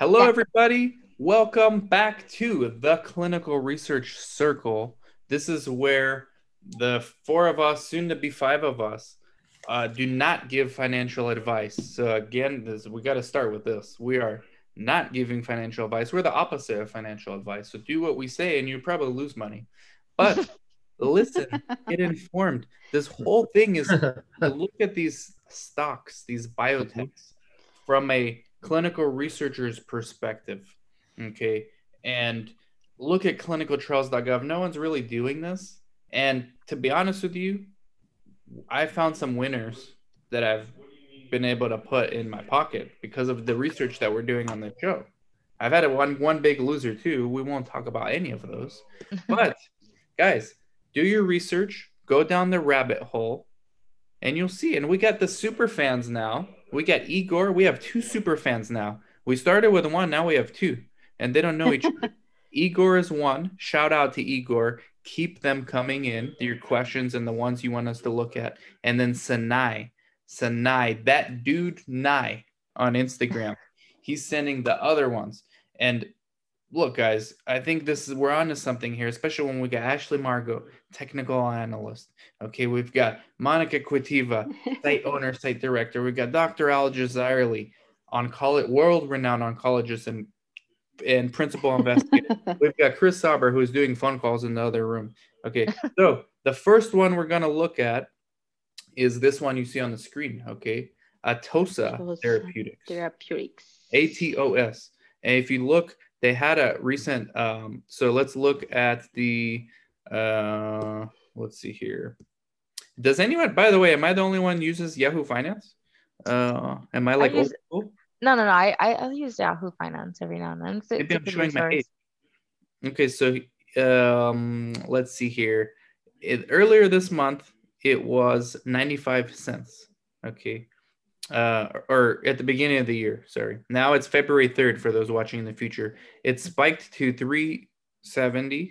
Hello, everybody. Welcome back to the Clinical Research Circle. This is where the four of us, soon to be five of us, do not give financial advice. So again, we got to start with this. We are not giving financial advice. We're the opposite of financial advice. So do what we say and you probably lose money. But listen, get informed. This whole thing is look at these stocks, these biotechs from a clinical researcher's perspective. Okay. And look at clinicaltrials.gov. No one's really doing this. And to be honest with you, I found some winners that I've been able to put in my pocket because of the research that we're doing on the show. I've had one big loser too. We won't talk about any of those. But guys, do your research, go down the rabbit hole, and you'll see. And we got the super fans now. We got Igor. We have two super fans now. We started with one, now we have two. And they don't know each other. Igor is one. Shout out to Igor. Keep them coming in, your questions and the ones you want us to look at. And then Sinai, that dude Nai on Instagram. He's sending the other ones. And look, guys, I think we're onto something here, especially when we got Ashley Margot, technical analyst. Okay, we've got Monica Quitiva, site owner, site director. We've got Dr. Al-Jazairly, world-renowned oncologist and principal investigator. We've got Chris Sauber, who's doing phone calls in the other room. Okay, so the first one we're going to look at is this one you see on the screen, okay? Atosa Therapeutics. ATOS. And if you look, they had a recent, so let's look at the, let's see here. Does anyone, by the way, am I the only one uses Yahoo Finance? Am I like old school? No. I use Yahoo Finance every now and then. Maybe I'm showing my age. Okay, so let's see here. Earlier this month, it was 95 cents. Okay, or at the beginning of the year. Sorry. Now it's February 3rd for those watching in the future. It spiked to $3.70.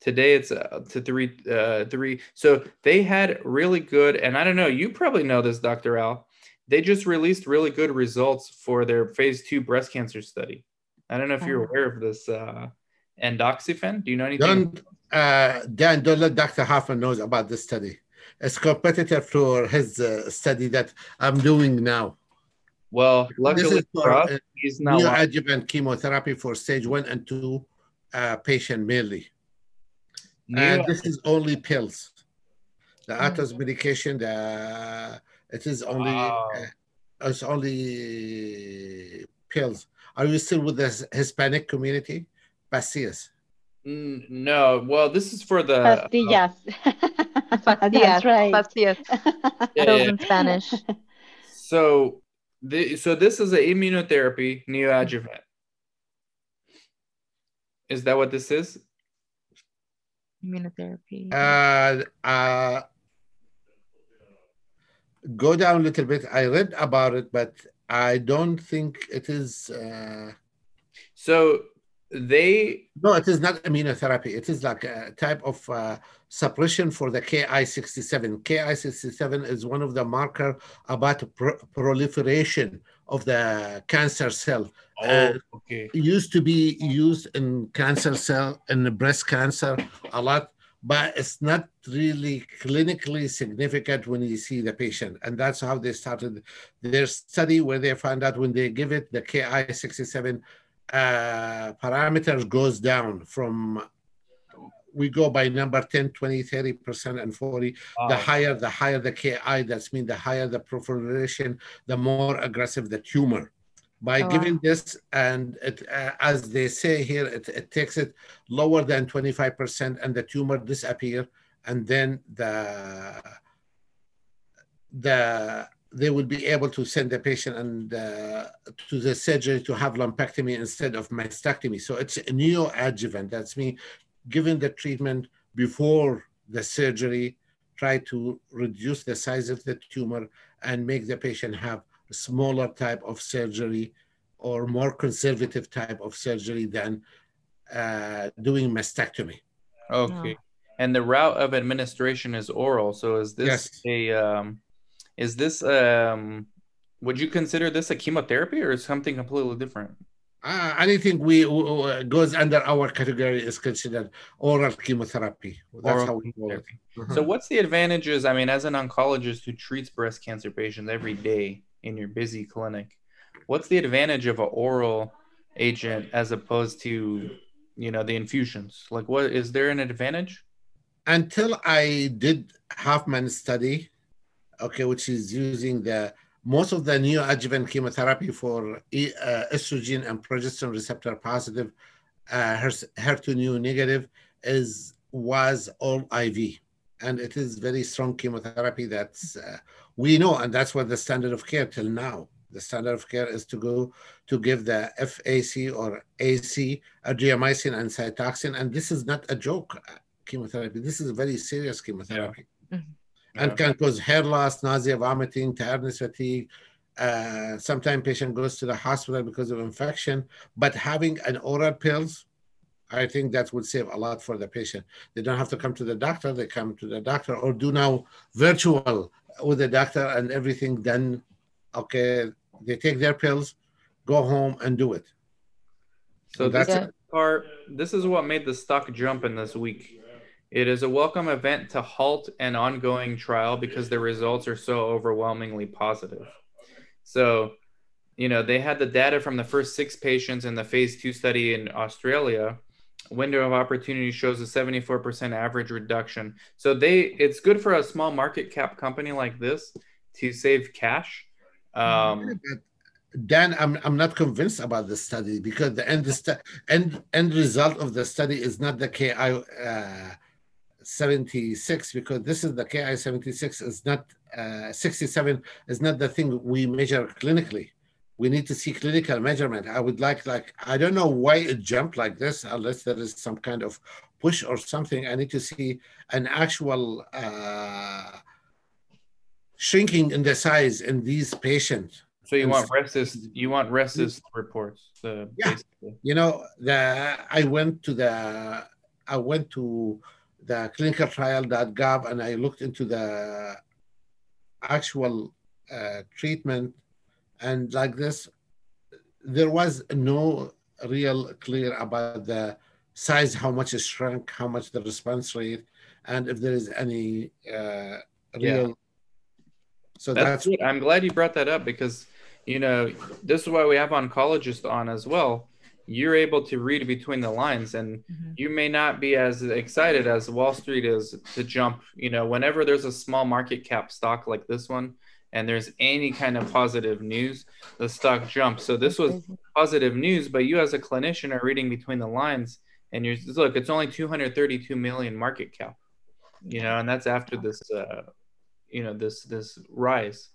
Today it's up to three. So they had really good, and I don't know. You probably know this, Dr. Al. They just released really good results for their phase 2 breast cancer study. I don't know if you're aware of this endoxifen. Do you know anything? Dan, don't let Dr. Hoffman knows about this study. It's competitor for his study that I'm doing now. Well, luckily for us, he's now neoadjuvant chemotherapy for stage 1 and 2 patient mainly. And this is only pills. The Atos medication, it is only it's only pills. Are you still with the Hispanic community? Pastillas. No. Well, this is for the pastillas. Pastillas, right? Pastillas. Pills in Spanish. So, this is an immunotherapy neoadjuvant. Is that what this is? Immunotherapy. Go down a little bit. I read about it, but I don't think it is. No, it is not immunotherapy. It is like a type of suppression for the Ki67. Ki67 is one of the markers about proliferation of the cancer cell. Okay. It used to be used in cancer cell, in the breast cancer a lot. But it's not really clinically significant when you see the patient. And that's how they started their study, where they found out when they give it, the Ki67 parameters goes down from, we go by number 10, 20, 30%, and 40. Wow. The higher the Ki, that's mean the higher the proliferation, the more aggressive the tumor. By giving this, and it, as they say here, it takes it lower than 25%, and the tumor disappear, and then they will be able to send the patient and to the surgery to have lumpectomy instead of mastectomy. So it's a neoadjuvant. That's me giving the treatment before the surgery, try to reduce the size of the tumor and make the patient have smaller type of surgery or more conservative type of surgery than doing mastectomy. Okay. And the route of administration is oral. So is this Would you consider this a chemotherapy or something completely different? Anything we goes under our category is considered oral chemotherapy. That's how we call it. So what's the advantages, I mean, as an oncologist who treats breast cancer patients every day in your busy clinic, what's the advantage of an oral agent as opposed to, you know, the infusions? Like, what is there an advantage? Until I did Huffman study, okay, which is using the most of the neoadjuvant chemotherapy for estrogen and progesterone receptor positive, HER2 neo negative, was all IV. And it is very strong chemotherapy that's we know, and that's what the standard of care till now. The standard of care is to go to give the FAC or AC, adriamycin and cytoxin. And this is not a joke chemotherapy. This is a very serious chemotherapy. Yeah. Mm-hmm. And can cause hair loss, nausea, vomiting, tiredness, fatigue. Sometimes patient goes to the hospital because of infection. But having an oral pills, I think that would save a lot for the patient. They don't have to come to the doctor. They come to the doctor or do now virtual with the doctor and everything done. Okay, they take their pills, go home and do it. So that's it. This is what made the stock jump in this week. It is a welcome event to halt an ongoing trial because the results are so overwhelmingly positive. So, you know, they had the data from the first 6 patients in the phase 2 study in Australia. Window of opportunity shows a 74% average reduction. So it's good for a small market cap company like this to save cash. Dan, I'm not convinced about the study because the end result of the study is not the KI 76, because this is the KI 76 is not 67 is not the thing we measure clinically. We need to see clinical measurement. I would like I don't know why it jumped like this unless there is some kind of push or something. I need to see an actual shrinking in the size in these patients. So you want RECIST reports. Basically. You know, I went to the clinicaltrial.gov and I looked into the actual treatment, and like this, there was no real clear about the size, how much it shrunk, how much the response rate, and if there is any real. Yeah. So that's I'm glad you brought that up because, you know, this is why we have oncologists on as well. You're able to read between the lines, and you may not be as excited as Wall Street is to jump, you know, whenever there's a small market cap stock like this one and there's any kind of positive news, the stock jumps. So this was positive news, but you as a clinician are reading between the lines and you're, look, it's only 232 million market cap, you know, and that's after this, you know, this rise.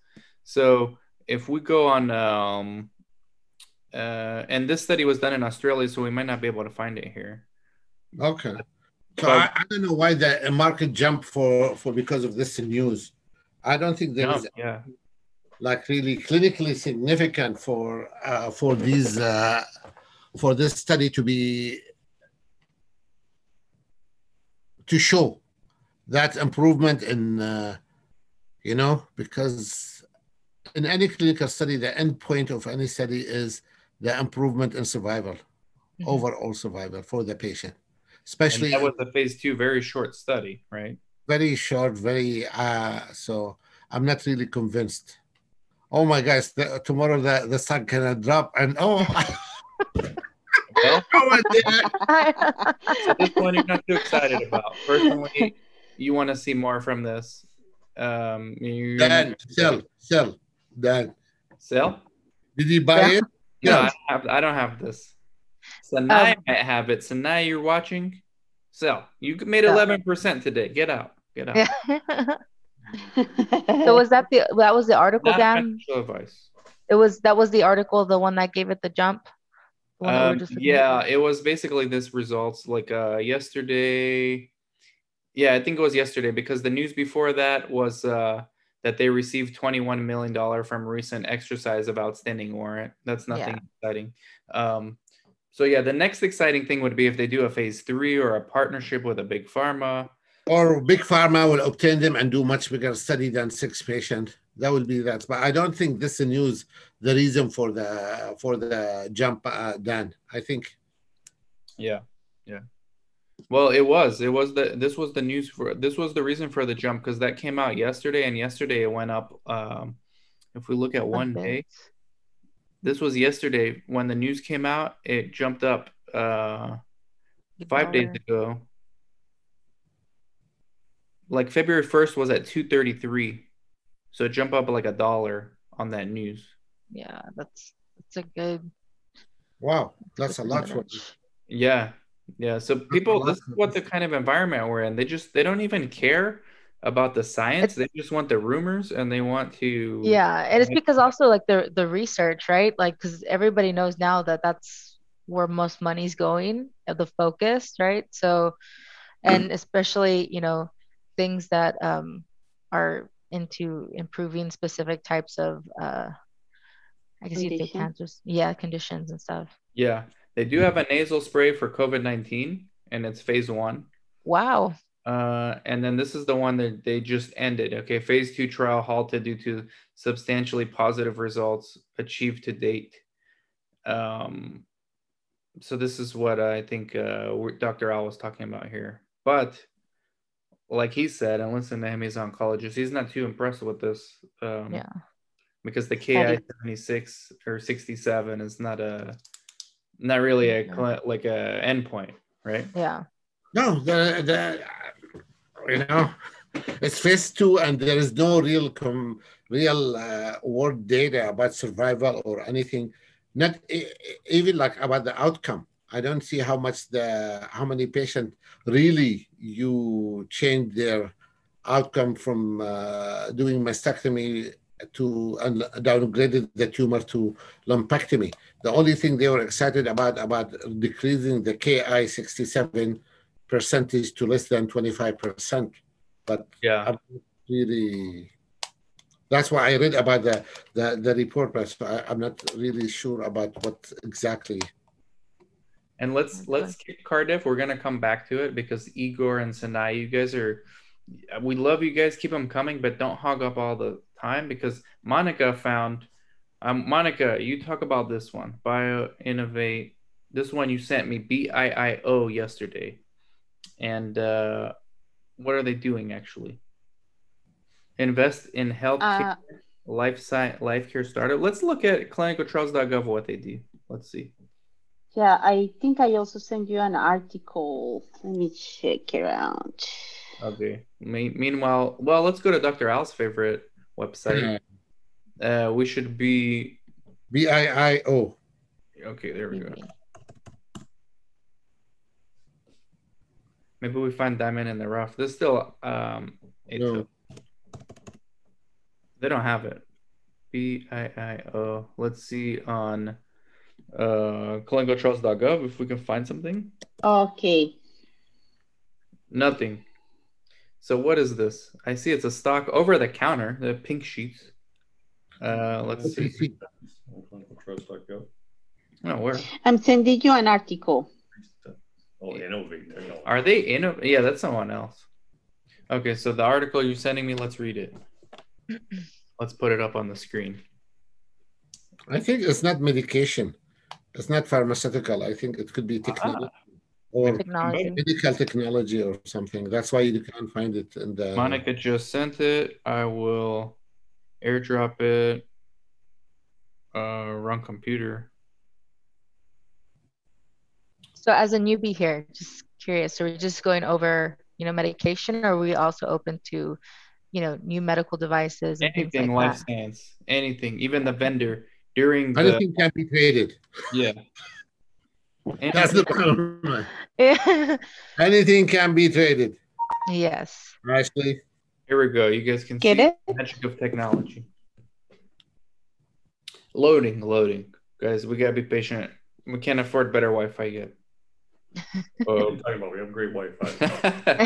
So if we go on, and this study was done in Australia, so we might not be able to find it here. Okay. So I don't know why the market jumped for because of this news. I don't think there is like really clinically significant for this study to show that improvement in you know, because in any clinical study, the end point of any study is the improvement in survival, overall survival for the patient, especially. And that was a phase 2, very short study, right? Very short, so I'm not really convinced. Oh my gosh, tomorrow the sun can drop and So this one you're not too excited about. Personally, you want to see more from this. Dan, sell. Dan, sell. Did you buy it? No, I don't have this. Sinai might have it. Sinai, you're watching. Sell. You made 11% today. Get out. So was that the article, Dan? That was the article, the one that gave it the jump. The it was basically this results like yesterday. Yeah, I think it was yesterday because the news before that was that they received $21 million from recent exercise of outstanding warrant. That's nothing exciting. The next exciting thing would be if they do a phase 3 or a partnership with a big pharma. Or big pharma will obtain them and do much bigger study than 6 patients. That will be that. But I don't think this news the reason for the jump, Dan. I think. Yeah, yeah. Well, it was the this was the news for this was the reason for the jump because that came out yesterday, and yesterday it went up. If we look at one day, this was yesterday when the news came out. It jumped up 5 days ago. Like February 1st was at 233, so jump up like $1 on that news. Yeah, that's a good. Wow, that's a lot. Yeah. So people, this is what the kind of environment we're in. They don't even care about the science. They just want the rumors and they want to. Yeah, and it's because also like the research, right? Like because everybody knows now that that's where most money's going, the focus, right? So, and especially things that are into improving specific types of, I guess you'd say cancers, conditions and stuff. Yeah, they do have a nasal spray for COVID-19, and it's phase 1. Wow. And then this is the one that they just ended. Okay, phase 2 trial halted due to substantially positive results achieved to date. So this is what I think Dr. Al was talking about here, but. Like he said, and listen to him, he's an oncologist. He's not too impressed with this. Because the Ki-76 or 67 is not really a endpoint, right? Yeah. No, it's phase 2, and there is no real world data about survival or anything. Not even like about the outcome. I don't see how many patients really you change their outcome from doing mastectomy to downgraded the tumor to lumpectomy. The only thing they were excited about decreasing the Ki-67 percentage to less than 25%. But that's why I read about the report, but I'm not really sure about what exactly. And let's kick Cardiff. We're gonna come back to it because Igor and Sinai, we love you guys. Keep them coming, but don't hog up all the time because Monica found. Monica, you talk about this one, Bioinnovate. This one you sent me, BIIO, yesterday. And what are they doing actually? Invest in healthcare, life care startup. Let's look at clinicaltrials.gov what they do. Let's see. Yeah, I think I also sent you an article. Let me check it out. Okay. Meanwhile, well, let's go to Dr. Al's favorite website. We should be... BIIO. Okay, there we go. Maybe we find diamond in the rough. There's still... No. They don't have it. BIIO. Let's see on... clinicaltrials.gov if we can find something. Okay. Nothing. So what is this? I see it's a stock over the counter, the pink sheets. Let's see. clinicaltrials.gov. No, where? I'm sending you an article. Oh, Innovate. Are they Innovate? Yeah, that's someone else. Okay, so the article you're sending me, let's read it. Let's put it up on the screen. I think it's not medication. It's not pharmaceutical. I think it could be technology or medical technology or something. That's why you can't find it. In the... Monica just sent it. I will airdrop it. Wrong computer. So as a newbie here, just curious. So we're just going over, medication, or are we also open to, new medical devices? And anything like life science, anything, even the vendor. Anything can be traded. Yeah. That's the problem. Anything can be traded. Yes. Ashley. Here we go. You guys can see the magic of technology. Loading. Guys, we gotta be patient. We can't afford better Wi-Fi yet. I'm talking about we have great Wi-Fi.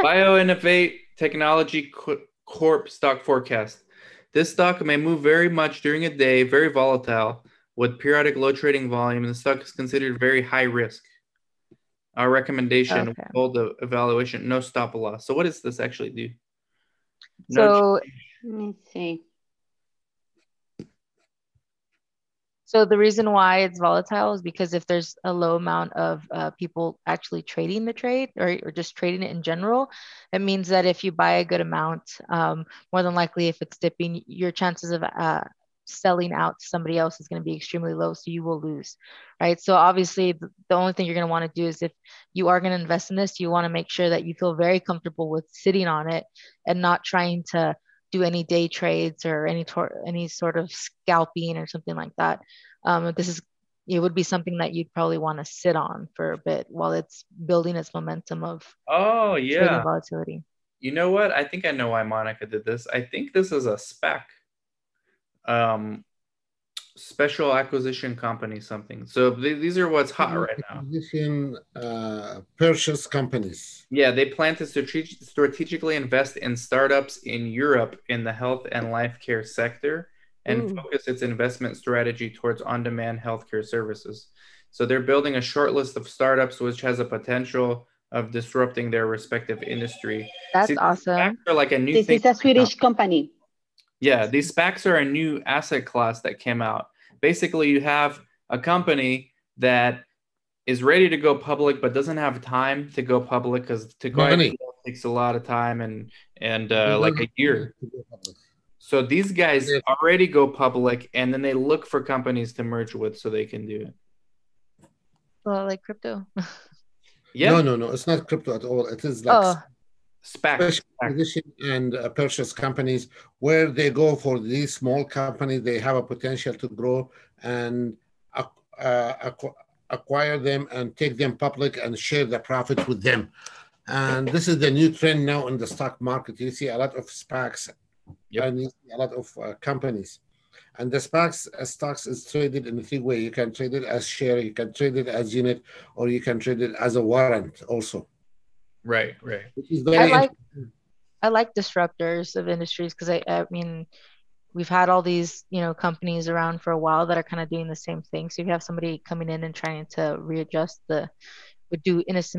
Bioinnovate Technology Corp stock forecast. This stock may move very much during a day, very volatile, with periodic low trading volume, and the stock is considered very high risk. Our recommendation, hold the evaluation, no stop loss. So what does this actually do? Let me see. So the reason why it's volatile is because if there's a low amount of people actually trading the trade or just trading it in general, it means that if you buy a good amount, more than likely if it's dipping, your chances of selling out to somebody else is going to be extremely low. So you will lose, right? So obviously the only thing you're going to want to do is if you are going to invest in this, you want to make sure that you feel very comfortable with sitting on it and not trying to do any day trades or any sort of scalping or something like that. It would be something that you'd probably want to sit on for a bit while it's building its momentum of trading volatility. You know what? I think I know why Monica did this. I think this is a SPAC. Special acquisition company, something. So these are what's hot right now. Purchase companies. Yeah, they plan to strategically invest in startups in Europe in the health and life care sector and focus its investment strategy towards on-demand healthcare services. So they're building a short list of startups which has a potential of disrupting their respective industry. That's awesome. Like a new this thing is a Swedish company. Yeah, these SPACs are a new asset class that came out. Basically, you have a company that is ready to go public, but doesn't have time to go public because to go IPO takes a lot of time and like a year. So these guys already go public, and then they look for companies to merge with so they can do it. Well, like crypto. Yeah. No, it's not crypto at all. It is like SPAC and purchase companies where they go for these small companies. They have a potential to grow and acquire them and take them public and share the profits with them. And this is the new trend now in the stock market. You see a lot of SPACs and you see a lot of companies. And the SPACs stocks is traded in three ways. You can trade it as share, you can trade it as unit, or you can trade it as a warrant also. Right. I like disruptors of industries because I mean, we've had all these companies around for a while that are kind of doing the same thing. So if you have somebody coming in and trying to readjust some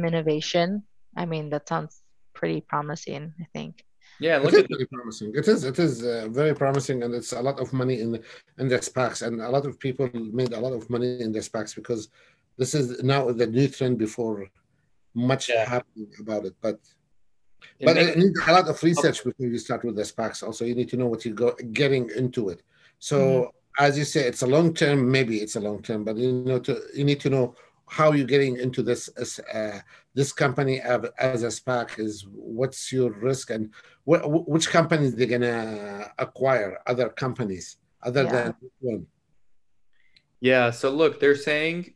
innovation. I mean, that sounds pretty promising, I think. Yeah, very promising. It is very promising, and it's a lot of money in the SPACs, and a lot of people made a lot of money in the SPACs because this is now the new trend before. Much happening about it, but it needs a lot of research before you start with the SPACs. Also, you need to know what you're getting into it. So, as you say, it's a long term. Maybe it's a long term, but you need to know how you're getting into this this company as a SPAC. Is what's your risk and which companies they're gonna acquire other companies than one. Yeah. So look, they're saying.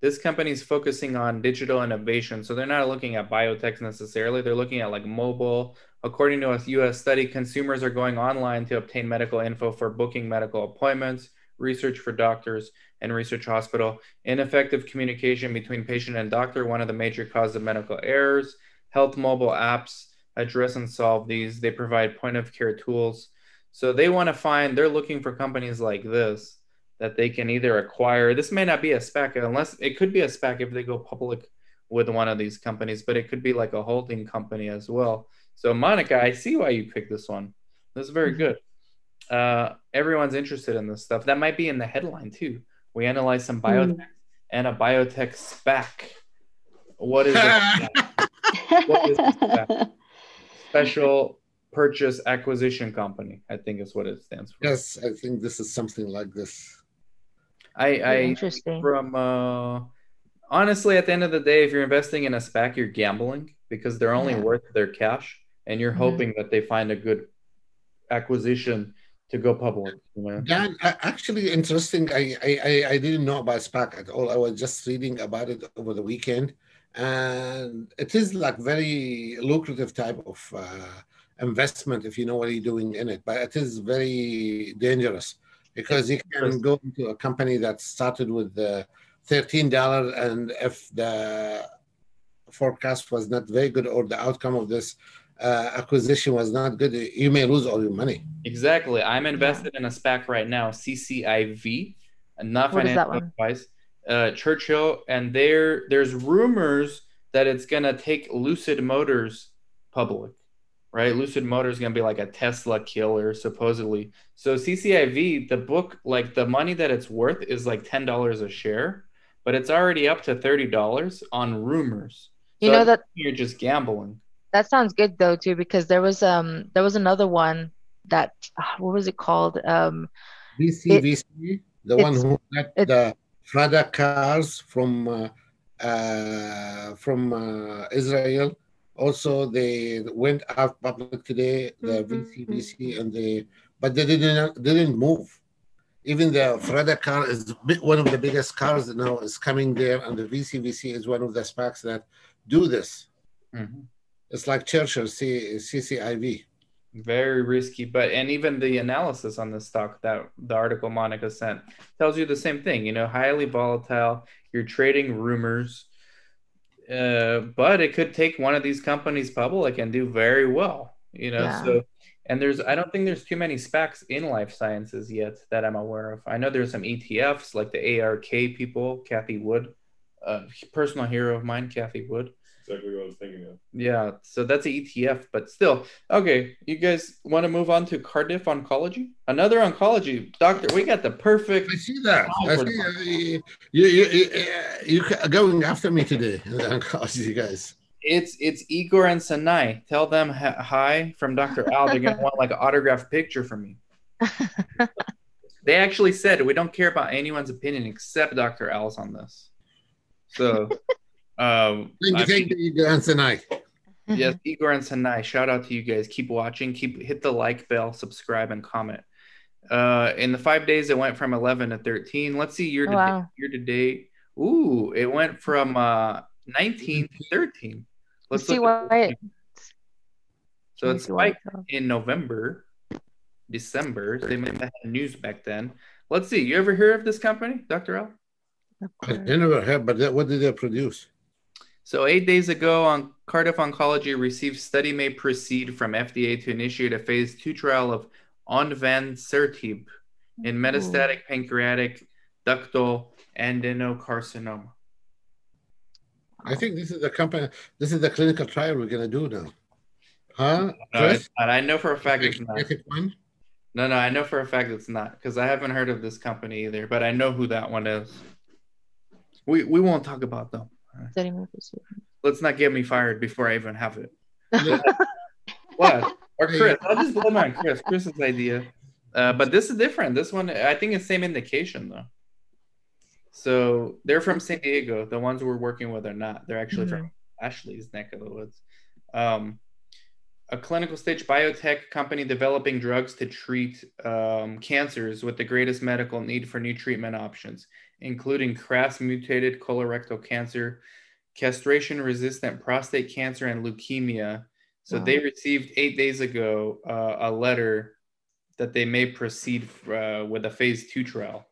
This company is focusing on digital innovation. So they're not looking at biotech necessarily. They're looking at like mobile. According to a US study, consumers are going online to obtain medical info for booking medical appointments, research for doctors, and research hospital. Ineffective communication between patient and doctor, one of the major causes of medical errors. Health mobile apps address and solve these. They provide point of care tools. So they want to they're looking for companies like this. That they can either acquire. This may not be a SPAC, unless it could be a SPAC if they go public with one of these companies, but it could be like a holding company as well. So Monica, I see why you picked this one. This is very good. Everyone's interested in this stuff. That might be in the headline too. We analyze some biotech and a biotech SPAC. What is it? What is SPAC? Special Purchase Acquisition Company, I think is what it stands for. Yes, I think this is something like this. Interesting. Honestly, at the end of the day, if you're investing in a SPAC, you're gambling because they're only worth their cash, and you're hoping that they find a good acquisition to go public. Dan, actually interesting. I didn't know about SPAC at all. I was just reading about it over the weekend, and it is like very lucrative type of investment if you know what you're doing in it, but it is very dangerous. Because you can go into a company that started with $13, and if the forecast was not very good or the outcome of this acquisition was not good, you may lose all your money. Exactly. I'm invested in a SPAC right now, CCIV, not financial advice, Churchill, and there's rumors that it's going to take Lucid Motors public. right? Lucid Motors is going to be like a Tesla killer, supposedly. So CCIV, the book, like the money that it's worth is like $10 a share, but it's already up to $30 on rumors. You know that you're just gambling. That sounds good though too, because there was another one that what was it called? VCVC, the one who got the Freda cars from Israel. Also, they went out public today, the VCVC, and they didn't move. Even the Freda car is one of the biggest cars now is coming there, and the VCVC is one of the SPACs that do this. Mm-hmm. It's like Churchill, CCIV. Very risky, and even the analysis on the stock that the article Monica sent tells you the same thing. You know, highly volatile. You're trading rumors. But it could take one of these companies public and do very well, you know. Yeah. So, and I don't think there's too many SPACs in life sciences yet that I'm aware of. I know there's some ETFs like the ARK people, Kathy Wood, personal hero of mine, Kathy Wood. Exactly what I was thinking of. Yeah, so that's an ETF, but still. Okay, you guys want to move on to Cardiff Oncology? Another oncology doctor. We got the perfect. I see that. I see you're going after me today, oncology, you guys. It's Igor and Sinai. Tell them hi from Dr. Al. They're gonna want like an autographed picture from me. They actually said we don't care about anyone's opinion except Dr. Al's on this. So. Thank you, Igor and Sinai. Yes, Igor and Sinai. Shout out to you guys. Keep watching. Hit the like bell, subscribe, and comment. In the 5 days, it went from 11 to 13. Let's see year to date. Ooh, it went from 19 to 13. Let's see why. So it spiked in November, December. They might have had news back then. Let's see. You ever hear of this company, Dr. L? I never heard, but what did they produce? So 8 days ago, on Cardiff Oncology received study may proceed from FDA to initiate a phase 2 trial of Onvansertib in metastatic pancreatic ductal adenocarcinoma. I think this is the company. This is the clinical trial we're gonna do now, huh? No, it's not. I know for a fact it's not. No, I know for a fact it's not because I haven't heard of this company either, but I know who that one is. We won't talk about them. Let's not get me fired before I even have it. What? Or Chris. I'll just blow mine. Chris's idea. But this is different. This one, I think it's same indication, though. So they're from San Diego. The ones we're working with are not. They're actually from Ashley's neck of the woods. A clinical stage biotech company developing drugs to treat cancers with the greatest medical need for new treatment options, including KRAS mutated colorectal cancer, castration resistant prostate cancer, and leukemia. So they received 8 days ago a letter that they may proceed with a phase 2 trial.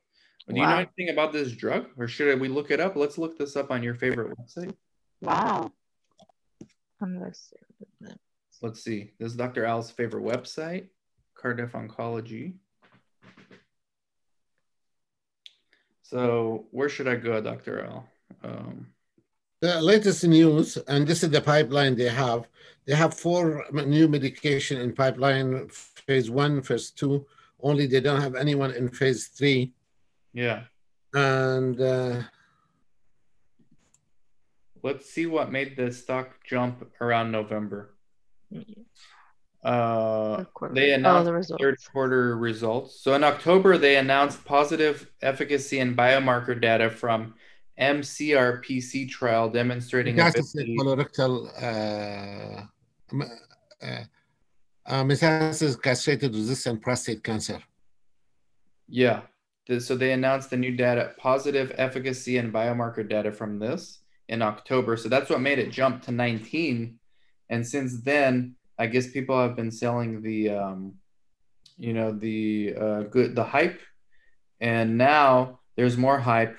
Do you know anything about this drug, or should we look it up? Let's look this up on your favorite website. Wow. Let's see. This is Dr. Al's favorite website, Cardiff Oncology. So where should I go, Dr. Al? The latest news, and this is the pipeline they have. They have 4 new medication in pipeline, phase 1, phase 2. Only they don't have anyone in phase 3. Yeah. And let's see what made the stock jump around November. They announced third quarter results. So in October, they announced positive efficacy and biomarker data from MCRPC trial demonstrating colorectal metastasis castration-resistant prostate cancer. Yeah. So they announced the new data, positive efficacy and biomarker data from this in October. So that's what made it jump to 19. And since then, I guess people have been selling the, the hype, and now there's more hype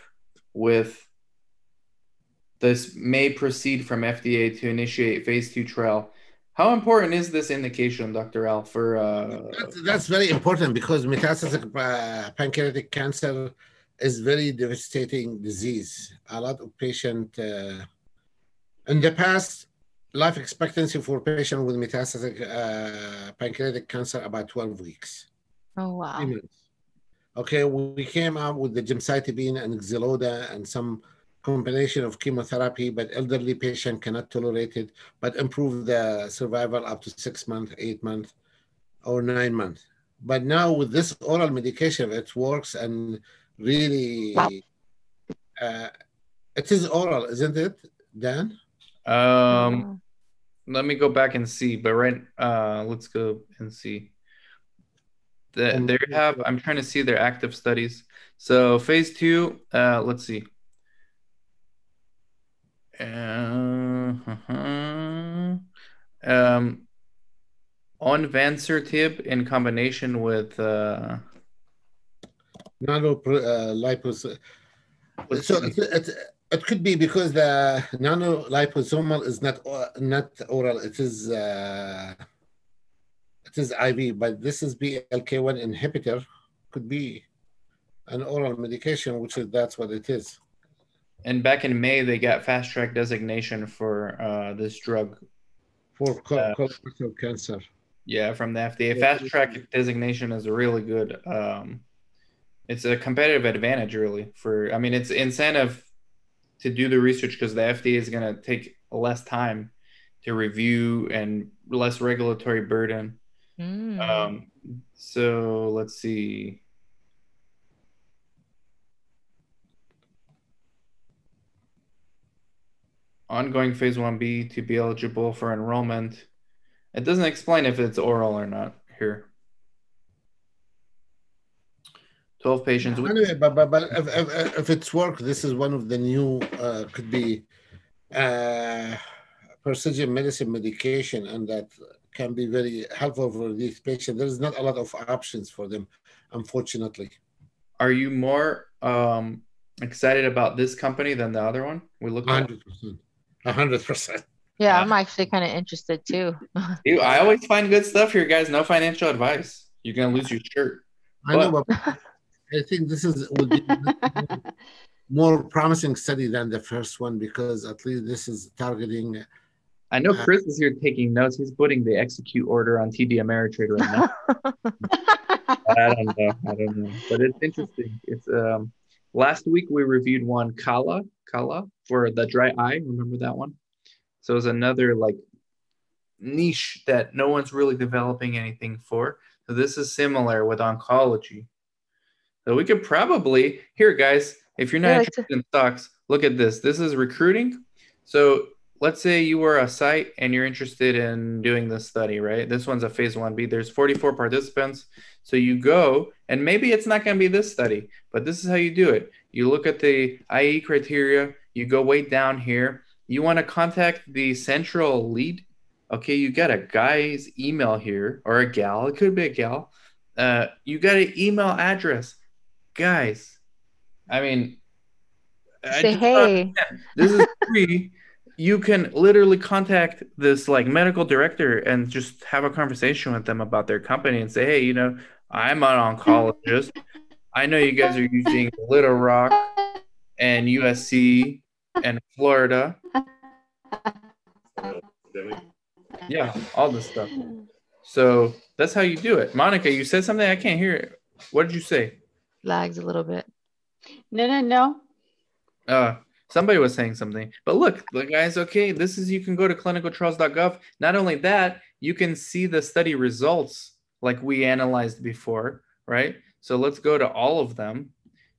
with this may proceed from FDA to initiate phase 2 trial. How important is this indication, Dr. Al? For that's very important because metastatic pancreatic cancer is very devastating disease. A lot of patients in the past. life expectancy for patients with metastatic pancreatic cancer about 12 weeks. Oh, wow. Okay, we came out with the gemcitabine and Xeloda and some combination of chemotherapy, but elderly patient cannot tolerate it, but improve the survival up to 6 months, 8 months, or 9 months. But now with this oral medication, it works and really, it is oral, isn't it, Dan? Let me go back and see, but let's go and see. I'm trying to see their active studies. So phase 2, let's see. Onvansertib in combination with nanoliposomal. So it could be because the nanoliposomal is not oral. It is IV, but this is BLK1 inhibitor. Could be an oral medication, that's what it is. And back in May, they got fast track designation for this drug for colorectal cancer. Yeah, from the FDA. Yeah. Fast track designation is a really good. It's a competitive advantage, really. It's incentive to do the research because the FDA is going to take less time to review and less regulatory burden. So let's see. Ongoing phase 1B to be eligible for enrollment. It doesn't explain if it's oral or not here. 12 patients. Anyway, but if it's work, this is one of the new, could be precision medicine medication, and that can be very helpful for these patients. There's not a lot of options for them, unfortunately. Are you more excited about this company than the other one? We looked at 100%. 100%. Yeah, I'm actually kind of interested too. Dude, I always find good stuff here, guys. No financial advice. You're going to lose your shirt. I know, but I think this would be more promising study than the first one, because at least this is targeting. I know Chris is here taking notes. He's putting the execute order on TD Ameritrade right now. I don't know. But it's interesting. It's last week we reviewed one, Kala for the dry eye. Remember that one? So it's another niche that no one's really developing anything for. So this is similar with oncology. So we could probably, here guys, if you're not interested in stocks, look at this. This is recruiting. So let's say you were a site and you're interested in doing this study, right? This one's a phase 1B. There's 44 participants. So you go, and maybe it's not going to be this study, but this is how you do it. You look at the IE criteria. You go way down here. You want to contact the central lead. Okay, you got a guy's email here, or a gal. It could be a gal. You got an email address. Guys, say, hey. This is free. You can literally contact this medical director and just have a conversation with them about their company and say, hey, I'm an oncologist. I know you guys are using Little Rock and USC and Florida. Yeah, all this stuff. So that's how you do it. Monica, you said something. I can't hear it. What did you say? Lags a little bit. No. Somebody was saying something, but look, guys, okay, you can go to clinicaltrials.gov. Not only that, you can see the study results like we analyzed before, right? So let's go to all of them.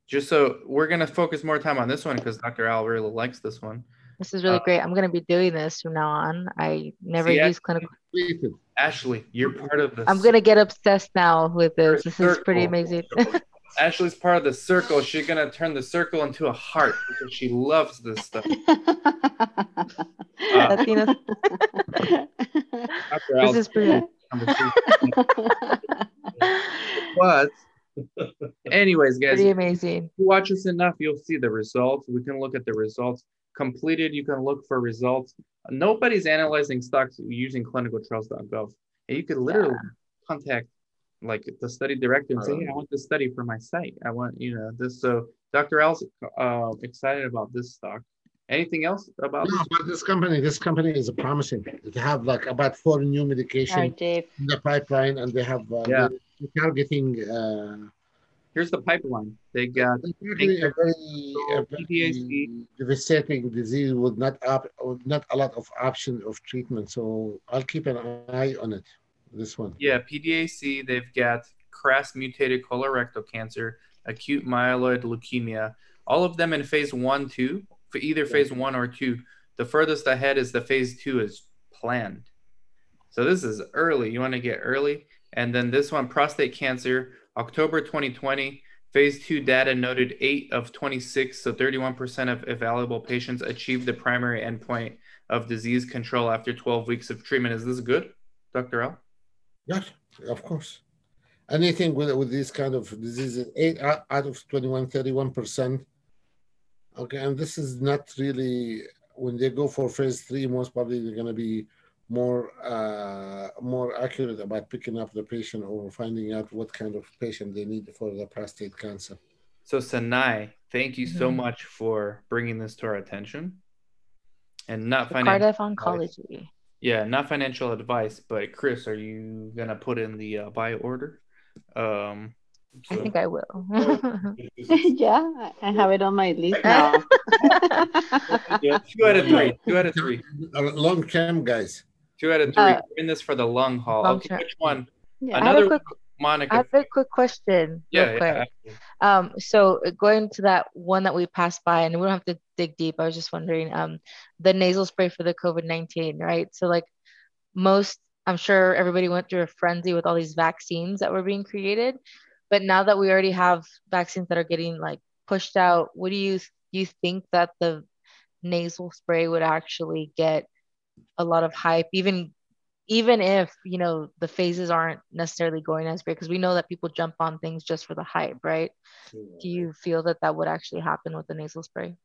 Just so we're going to focus more time on this one because Dr. Al really likes this one. This is really great. I'm going to be doing this from now on. I never use clinical. Ashley, you're part of this. I'm going to get obsessed now with this. This is pretty amazing. Ashley's part of the circle. She's going to turn the circle into a heart because she loves this stuff. This is pretty. But anyways, guys, pretty amazing. If you watch us enough, you'll see the results. We can look at the results completed. You can look for results. Nobody's analyzing stocks using clinicaltrials.gov. And you could literally contact the study director and say, hey, I want this study for my site. I want this. So Dr. Al's excited about this stock. Anything else about this? No, but this company is promising. They have like about 4 new medications in the pipeline, and they have they're targeting. Here's the pipeline. They got a very devastating disease with not a lot of options of treatment. So I'll keep an eye on it. This one. Yeah, PDAC. They've got KRAS mutated colorectal cancer, acute myeloid leukemia. All of them in phase 1, 2. For either phase 1 or 2, the furthest ahead is the phase 2 is planned. So this is early. You want to get early. And then this one, prostate cancer, October 2020, phase 2 data noted 8 of 26, so 31% of evaluable patients achieved the primary endpoint of disease control after 12 weeks of treatment. Is this good, Dr. Al? Yes, of course. Anything with these kind of diseases, 8 out of 21, 31%. Okay, and this is not really, when they go for phase 3, most probably they're going to be more accurate about picking up the patient or finding out what kind of patient they need for the prostate cancer. So Sinai, thank you so much for bringing this to our attention. And Cardiff Oncology. Yeah, not financial advice, but Chris, are you going to put in the buy order? So, I think I will. Yeah, I have it on my list now. Yeah, 2 out of 3. 2 out of 3. Long term, guys. 2 out of 3. We're in this for the long haul. Okay, which one? Yeah, another Monica. I have a quick question. Yeah. So going to that one that we passed by, and we don't have to dig deep. I was just wondering, the nasal spray for the COVID-19, right? So like most, I'm sure everybody went through a frenzy with all these vaccines that were being created. But now that we already have vaccines that are getting like pushed out, what do you think that the nasal spray would actually get a lot of hype, even if, you know, the phases aren't necessarily going as great, because we know that people jump on things just for the hype, right? Yeah. Do you feel that would actually happen with the nasal spray?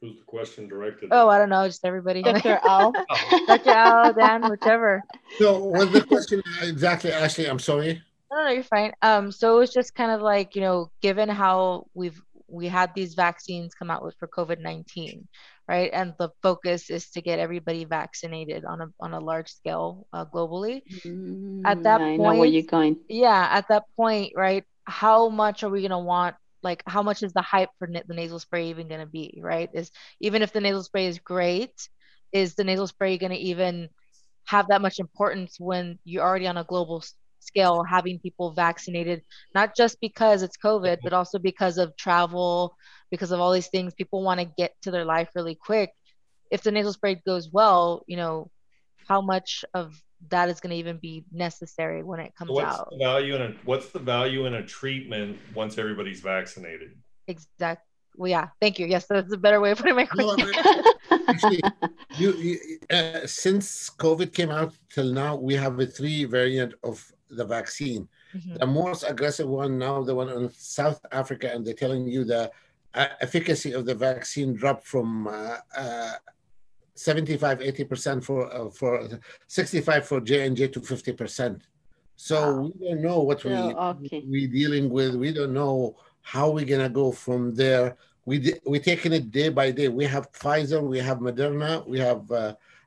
Who's the question directed? Oh, I don't know, just everybody. Dr. Al. Dr. Al, Dan, whichever. So what's the question exactly, Ashley? I'm sorry. No, you're fine. So it was just kind of like, you know, given how we had these vaccines come out for COVID-19, right? And the focus is to get everybody vaccinated on a large scale globally. At that point, I know where you're going. Yeah, at that point, right? How much are we going to want? Like, how much is the hype for the nasal spray even going to be, right? Is, even if the nasal spray is great, is the nasal spray going to even have that much importance when you're already on a global scale having people vaccinated, not just because it's COVID, but also because of travel, because of all these things, people want to get to their life really quick. If the nasal spray goes well, you know, how much of that is going to even be necessary when it comes out. What's the value in a treatment once everybody's vaccinated? Exactly. Well, yeah. Thank you. Yes, that's a better way of putting my question. Actually, you since COVID came out till now, we have a 3 variant of the vaccine. Mm-hmm. The most aggressive one now, the one in South Africa, and they're telling you the efficacy of the vaccine dropped from 75, 80% for 65 for J&J to 50%. So we don't know what we're dealing with. We don't know how we're going to go from there. We're taking it day by day. We have Pfizer, we have Moderna, we have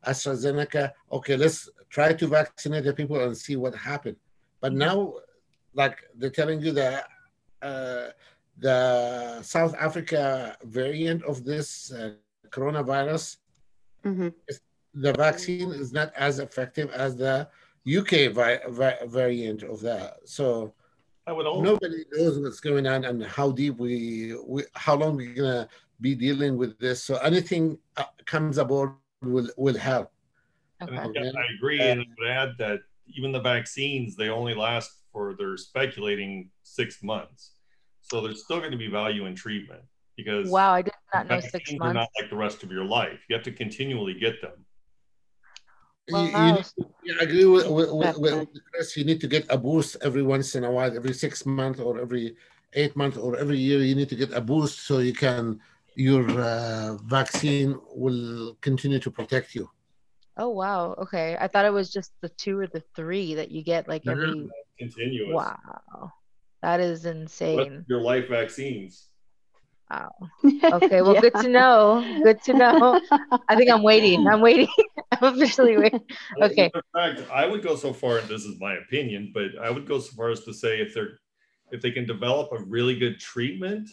AstraZeneca. Okay, let's try to vaccinate the people and see what happens. But now, like they're telling you that the South Africa variant of this coronavirus, mm-hmm. the vaccine is not as effective as the UK variant of that. So nobody knows what's going on and how deep how long we're gonna be dealing with this. So anything comes aboard will help. Okay. I agree, and I would add that even the vaccines, they only last they're speculating 6 months. So there's still going to be value in treatment. Because I did not know 6 months. They're not like the rest of your life. You have to continually get them. I agree with Chris. You need to get a boost every once in a while, every 6 months or every 8 months or every year. You need to get a boost so your vaccine will continue to protect you. Oh, wow. Okay. I thought it was just the 2 or the 3 that you get like every... Continuous. Wow. That is insane. Your life vaccines. Wow. Okay. Well, yeah. Good to know. Good to know. I think I'm waiting. I'm officially waiting. Okay. In fact, I would go so far, and this is my opinion, but I would go so far as to say if they can develop a really good treatment,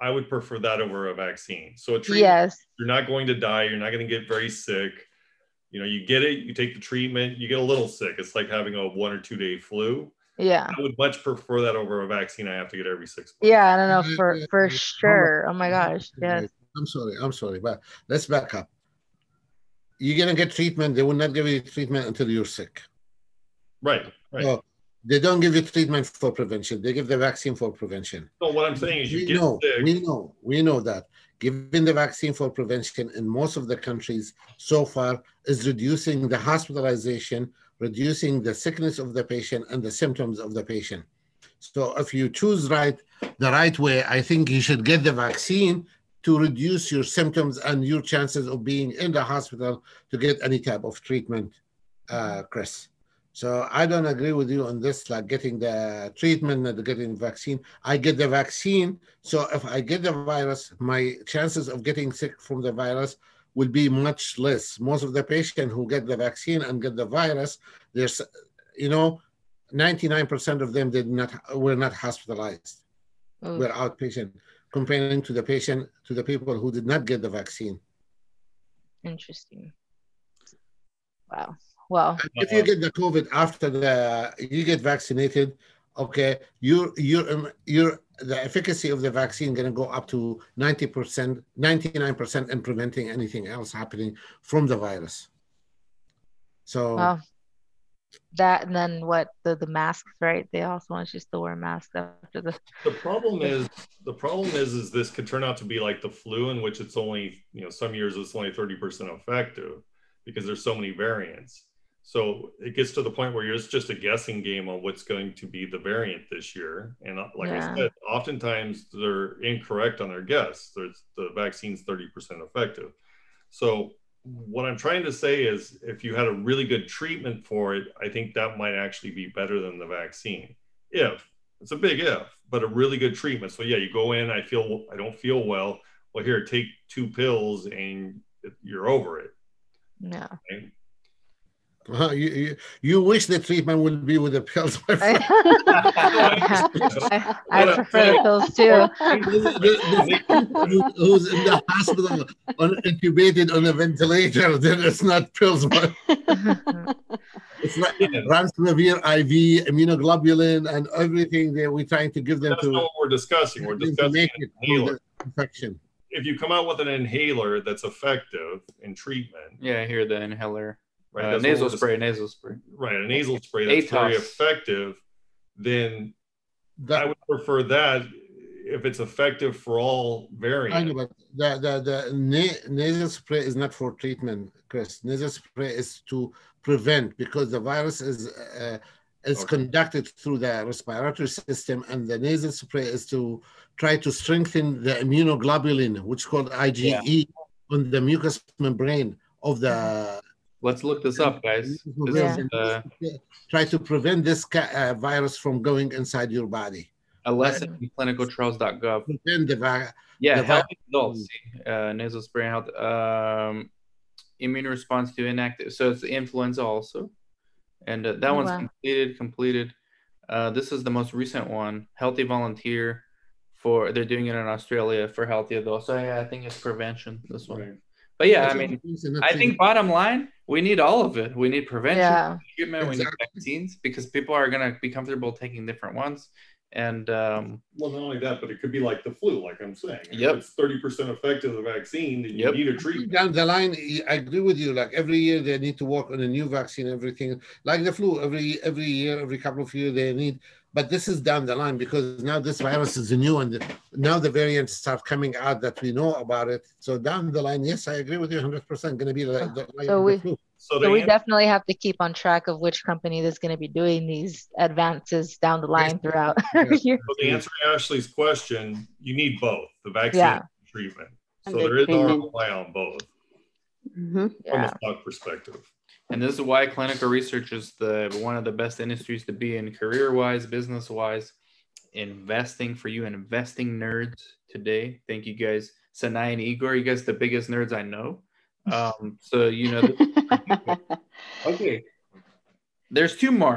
I would prefer that over a vaccine. So a treatment, yes. You're not going to die. You're not going to get very sick. You know, you get it, you take the treatment, you get a little sick. It's like having a 1 or 2 day flu. Yeah. I would much prefer that over a vaccine I have to get every 6 months. Yeah, I don't know, for sure. Oh my gosh. Yes. I'm sorry, but let's back up. You're gonna get treatment, they will not give you treatment until you're sick. Right. So they don't give you treatment for prevention, they give the vaccine for prevention. So what I'm saying is you get sick. We know that. Giving the vaccine for prevention in most of the countries so far is reducing the hospitalization, reducing the sickness of the patient and the symptoms of the patient. So if you choose the right way, I think you should get the vaccine to reduce your symptoms and your chances of being in the hospital to get any type of treatment, Chris. So I don't agree with you on this, like getting the treatment and getting the vaccine. I get the vaccine, so if I get the virus, my chances of getting sick from the virus will be much less. Most of the patients who get the vaccine and get the virus, there's, 99% of them were not hospitalized. Mm. Were outpatient, comparing to the people who did not get the vaccine. Interesting. Wow. Well, if you get the COVID after you get vaccinated, okay, you're the efficacy of the vaccine going to go up to 90%, 99% in preventing anything else happening from the virus. So that, and then what, the masks, right? They also want you to wear masks after the. The problem is this could turn out to be like the flu, in which it's only, some years it's only 30% effective because there's so many variants. So it gets to the point where it's just a guessing game on what's going to be the variant this year. And like I said, oftentimes they're incorrect on their guess. The vaccine's 30% effective. So what I'm trying to say is if you had a really good treatment for it, I think that might actually be better than the vaccine. It's a big if, but a really good treatment. So you go in, I don't feel well. Well, here, take 2 pills and you're over it. No. Right? You wish the treatment would be with the pills. I prefer the pills too. Who's in the hospital, intubated on a ventilator, then it's not pills. But it's like Remdesivir, IV, immunoglobulin, and everything that we're trying to give them. That's not what we're discussing. We're discussing infection. If you come out with an inhaler that's effective in treatment. Yeah, I hear the inhaler. Right, nasal spray. Right, a nasal spray that's Atos. Very effective, then I would prefer that if it's effective for all variants. I know, but the nasal spray is not for treatment, Chris. Nasal spray is to prevent, because the virus is conducted through the respiratory system, and the nasal spray is to try to strengthen the immunoglobulin, which is called IgE, on the mucous membrane of the... Let's look this up, guys. Try to prevent this virus from going inside your body. A lesson in clinicaltrials.gov. Healthy adults. Nasal spray and health. Immune response to inactive. So it's the influenza also. And that one's completed. This is the most recent one. Healthy volunteer. They're doing it in Australia for healthy adults. So I think it's prevention, this one. Right. But I think bottom line, we need all of it. We need prevention, treatment, we need vaccines, because people are going to be comfortable taking different ones. And not only that, but it could be like the flu, like I'm saying. Yep. If it's 30% effective of the vaccine, then you need a treatment. Down the line, I agree with you. Like every year, they need to work on a new vaccine, everything. Like the flu, every year, every couple of years, they need. But this is down the line, because now this virus is new, and now the variants start coming out that we know about it. So down the line, yes, I agree with you 100%. Going to be we definitely have to keep on track of which company that's going to be doing these advances down the line throughout. To answer Ashley's question, you need both the vaccine and the treatment. So there is a rely on both from a stock perspective. And this is why clinical research is one of the best industries to be in, career-wise, business-wise. investing for you investing nerds today. Thank you guys, Sinai and Igor. You guys are the biggest nerds I know. So you know. Okay. There's two more.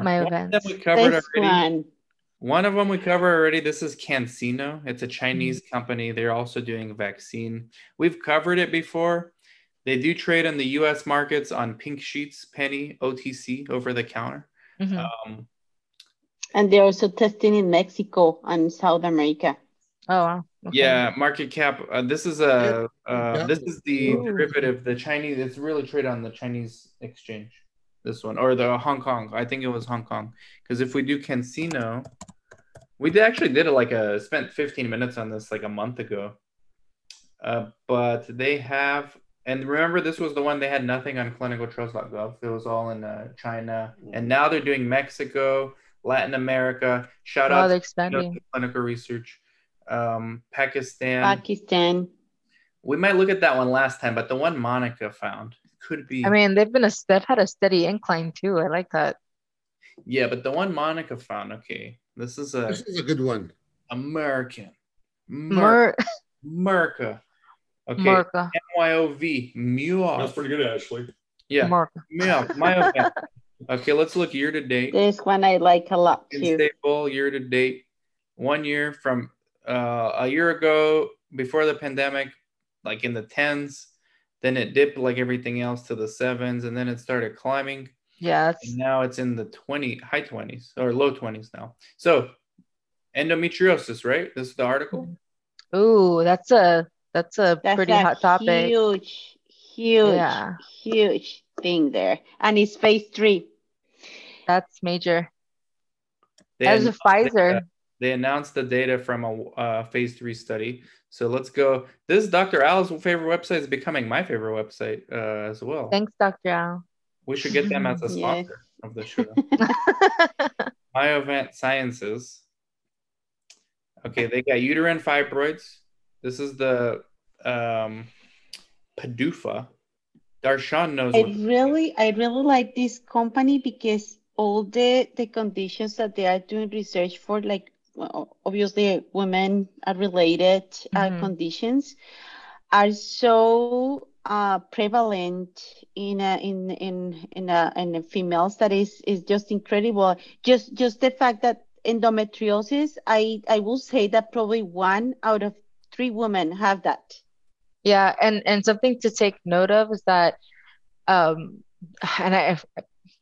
One of them we covered already. This is CanSino. It's a Chinese company. They're also doing vaccine. We've covered it before. They do trade on the U.S. markets on pink sheets, penny, OTC, over the counter. Mm-hmm. And they're also testing in Mexico and South America. Oh, wow. Okay. Yeah, market cap. This is the derivative, the Chinese. It's really traded on the Chinese exchange. This one, or the Hong Kong. I think it was Hong Kong. Because if we do CanSino, we did it spent 15 minutes on this like a month ago. But they have, and remember this was the one they had nothing on clinicaltrials.gov. It was all in China. And now they're doing Mexico, Latin America. Shout out to clinical research. Pakistan. We might look at that one last time, but the one Monica found. Could be. I mean, they've had a steady incline too. I like that. Yeah, but the one Monica found, okay, this is a good one. Merca. Okay. Merca. MYOV. Myoff. That's pretty good, Ashley. Yeah. Merca. Myoff. Okay, let's look year to date. This one I like a lot too. Stable year to date. 1 year from a year ago before the pandemic, like in the tens. Then it dipped like everything else to the sevens, and then it started climbing. Yes. And now it's in the high 20s or low 20s now. So endometriosis, right? This is the article. Ooh, that's pretty hot topic. Huge thing there. And it's phase 3. That's major. As a Pfizer. They announced the data from a phase 3 study. So let's go. This is Dr. Al's favorite website is becoming my favorite website as well. Thanks, Dr. Al. We should get them as a sponsor of the show. MyoVant Sciences. Okay, they got uterine fibroids. This is the PDUFA. Darshan knows. I really like this company because all the conditions that they are doing research for, like, well, obviously women are related conditions are so prevalent in females that is just incredible. Just the fact that endometriosis, I will say that probably 1 out of 3 women have that. Yeah, and something to take note of is that and I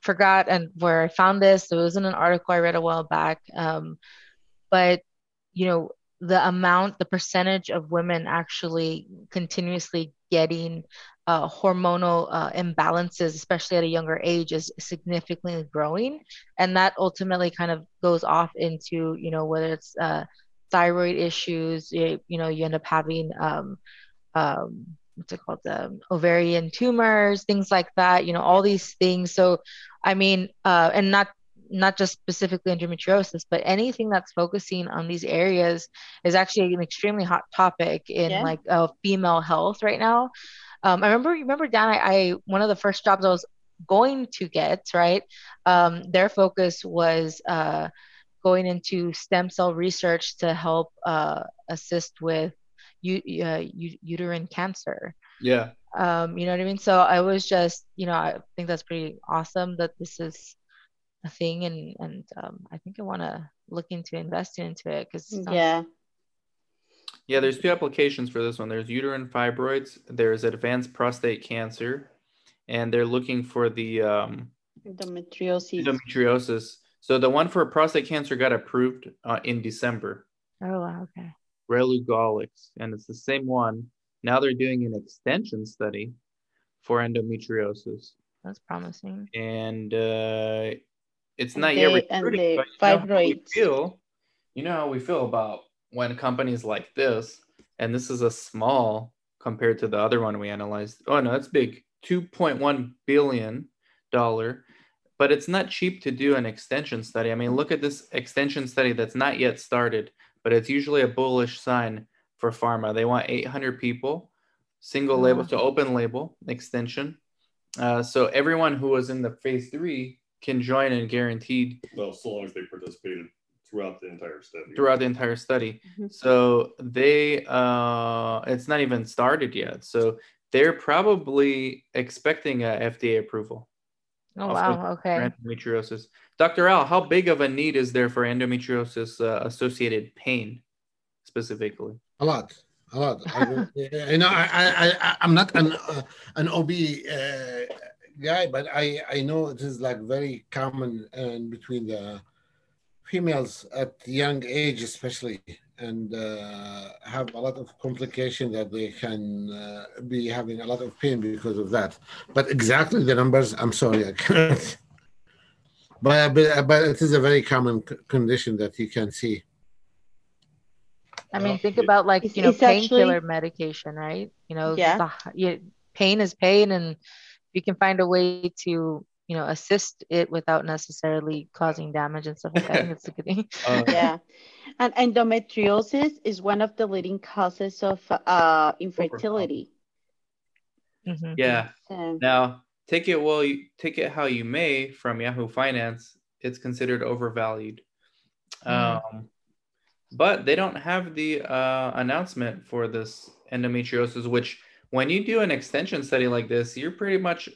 forgot and where I found this. It was in an article I read a while back. But, you know, the percentage of women actually continuously getting hormonal imbalances, especially at a younger age, is significantly growing. And that ultimately kind of goes off into, you know, whether it's thyroid issues, you end up having ovarian tumors, things like that, you know, all these things. So, I mean, and not just specifically endometriosis, but anything that's focusing on these areas is actually an extremely hot topic in female health right now. I remember Dan, I one of the first jobs I was going to get, right? Their focus was going into stem cell research to help assist with uterine cancer. Yeah. You know what I mean? So I was just, you know, I think that's pretty awesome that this is a thing, and I think I want to look into investing into it because there's 2 applications for this one. There's uterine fibroids, there's advanced prostate cancer, and they're looking for the endometriosis. So the one for prostate cancer got approved in December. Oh wow, okay. Relugolix, and it's the same one. Now they're doing an extension study for endometriosis. That's promising. And it's not yet recruiting, but you know how we feel about when companies like this, and this is a small compared to the other one we analyzed. Oh, no, that's big, $2.1 billion, but it's not cheap to do an extension study. I mean, look at this extension study that's not yet started, but it's usually a bullish sign for pharma. They want 800 people, single label to open label extension. So everyone who was in the phase 3 can join and guaranteed. Well, so long as they participated Throughout the entire study. Throughout the entire study. Mm-hmm. So they, it's not even started yet. So they're probably expecting a FDA approval. Oh, wow. Okay. Endometriosis. Dr. Al, how big of a need is there for endometriosis associated pain specifically? A lot. A lot. I'm not an OB guy, but I know it is like very common and between the females at young age, especially, and have a lot of complication that they can be having a lot of pain because of that. But exactly the numbers, I'm sorry, I can't. But it is a very common condition that you can see. I mean, think about like, you know, painkiller medication, right? You know, yeah. Pain is pain, and you can find a way to, you know, assist it without necessarily causing damage and stuff like that. I think it's a good thing. Yeah. And endometriosis is one of the leading causes of infertility. Mm-hmm. Yeah. Now, take it how you may from Yahoo Finance, it's considered overvalued. But they don't have the announcement for this endometriosis, which when you do an extension study like this, you're pretty much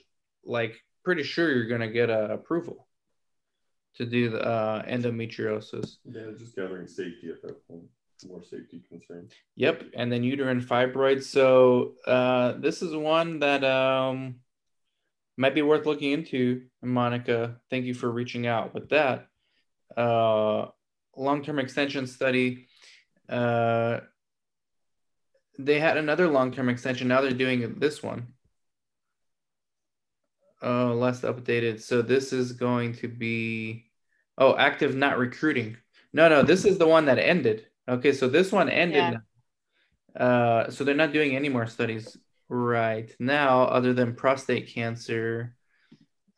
like, pretty sure you're going to get approval to do the endometriosis. Yeah, just gathering safety at that point, more safety concerns. Yep, and then uterine fibroids. So this is one that might be worth looking into. And Monica, thank you for reaching out with that. Long-term extension study. They had another long-term extension. Now they're doing this one. Oh, last updated. So this is going to be, oh, active, not recruiting. No, this is the one that ended. Okay, so this one ended. Yeah. So they're not doing any more studies right now other than prostate cancer.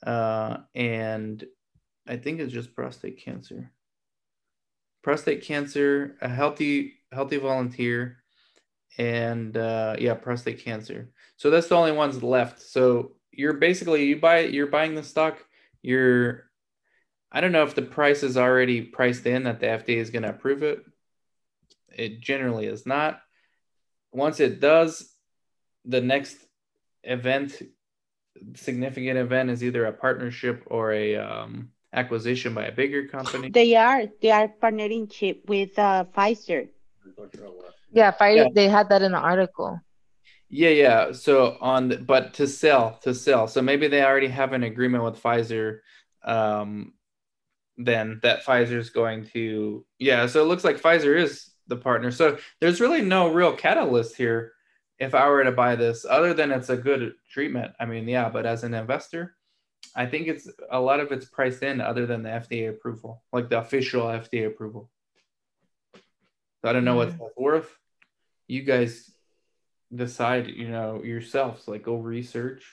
And I think it's just prostate cancer. Prostate cancer, a healthy volunteer, and prostate cancer. So that's the only ones left. So you're basically, you're buying the stock. I don't know if the price is already priced in that the FDA is going to approve it. It generally is not. Once it does, the next significant event is either a partnership or a acquisition by a bigger company. They are partnering with Pfizer. Yeah, they had that in the article. Yeah. So but to sell. So maybe they already have an agreement with Pfizer, then that Pfizer's going to, So it looks like Pfizer is the partner. So there's really no real catalyst here if I were to buy this, other than it's a good treatment. I mean, yeah, but as an investor, I think it's a lot of it's priced in other than the FDA approval, like the official FDA approval. So I don't know what that's worth. You guys decide, you know, yourselves, like go research.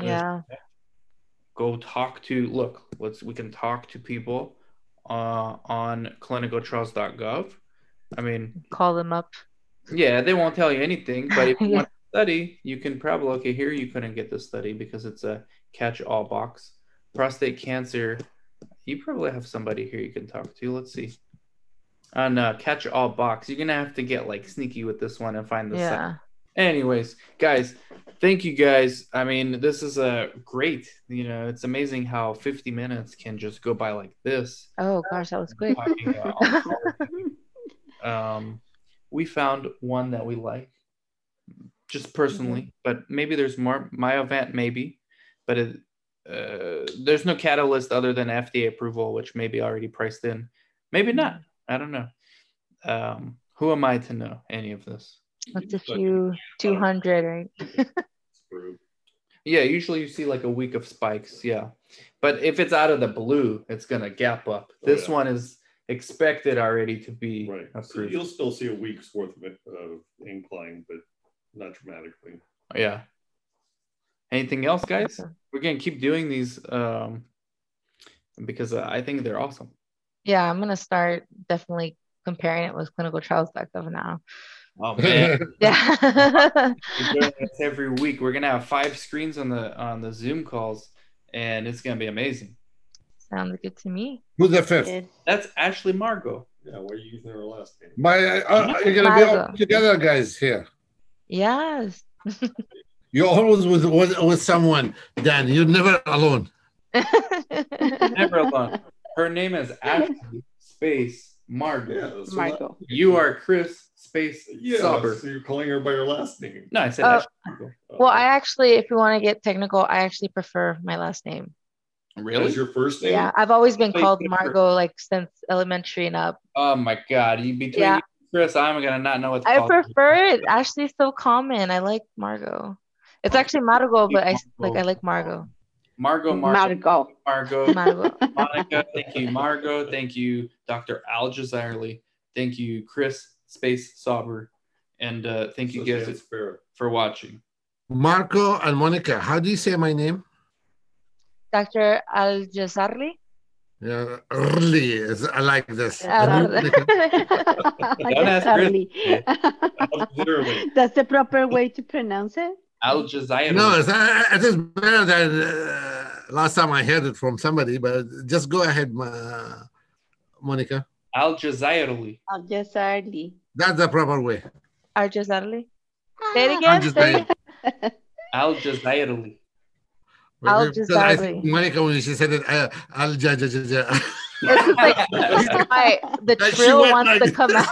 Go talk to, we can talk to people on clinicaltrials.gov. I mean, call them up. Yeah, they won't tell you anything, but if you want to study, you can probably, here you couldn't get this study because it's a catch-all box. Prostate cancer, you probably have somebody here you can talk to. Let's see. On catch-all box, you're going to have to get like sneaky with this one and find the site. Anyways, guys, thank you guys. I mean, this is great. You know, it's amazing how 50 minutes can just go by like this. Oh, gosh, that was quick. We found one that we like, just personally, but maybe there's more. MyoVant, maybe, but there's no catalyst other than FDA approval, which may be already priced in. Maybe not. I don't know. Who am I to know any of this? That's a few 200, right? Yeah, usually you see like a week of spikes, yeah. But if it's out of the blue, it's going to gap up. This one is expected already to be approved. So you'll still see a week's worth of incline, but not dramatically. Yeah. Anything else, guys? We're going to keep doing these because I think they're awesome. Yeah, I'm going to start definitely comparing it with clinicaltrials.gov now. Oh man! Yeah, we're doing this every week. We're gonna have 5 screens on the Zoom calls, and it's gonna be amazing. Sounds good to me. Who's the fifth? That's Ashley Margot. Yeah, where are you using her last name? You're going to be all together, guys, here. Yes. You're always with someone, Dan. You're never alone. Never alone. Her name is Ashley space Margot. Yeah, so Margot. You are Chris space Sauber. So you're calling her by her last name. No, I said Ashley. Well, I actually, if you want to get technical, I actually prefer my last name. Really? Is your first name? Yeah, I've always been called Margot like since elementary and up. Oh my God! You between you and Chris, I'm gonna not know what to call prefer it. Ashley's so common. I like Margot. It's actually Margot, but I like Margot. Margot. Monica, thank you, Margot. Thank you, Dr. Al-Jazairly. Thank you, Chris space Sauber, and thank you guys for watching. Marco and Monica, how do you say my name? Dr. Al-Jazairly? Yeah, early is like this. That's the proper way to pronounce it. Al-Jazairly. No, it is better than last time I heard it from somebody, but just go ahead, Monica. Al-Jazairly. Al-Jazairly. That's the proper way. Al-Jazairly. Say it again. Al-Jazairly. Al-Jazairly. Al-Jazairly. Monica, when she said it, Al-Jazairly. This is like, the trill wants to come out.